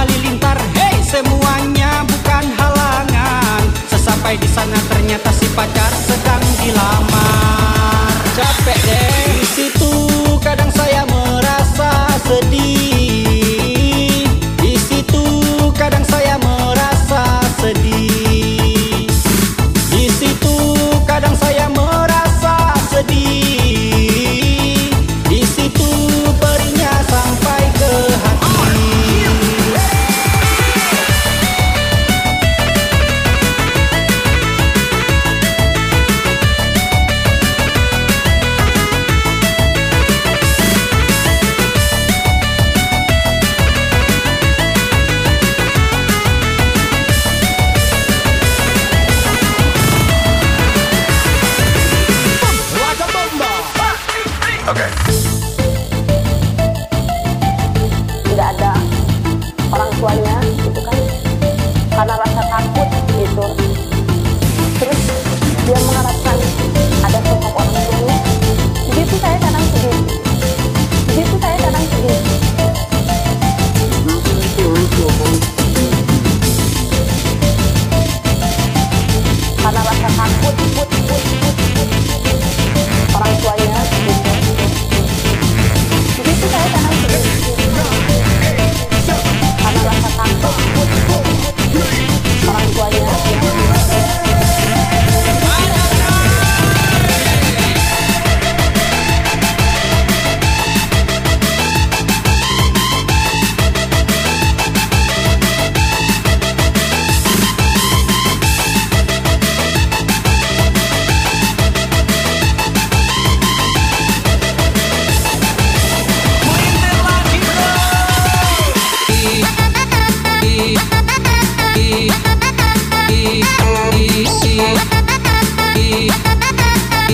halilintar, hey, semuanya bukan halangan. Sesampai di sana ternyata si pacar sedang dilamar. Capek deh. Di situ kadang saya merasa sedih. Di situ kadang saya merasa sedih. Di situ kadang saya merasa sedih. Di situ perihnya sampai ke hati.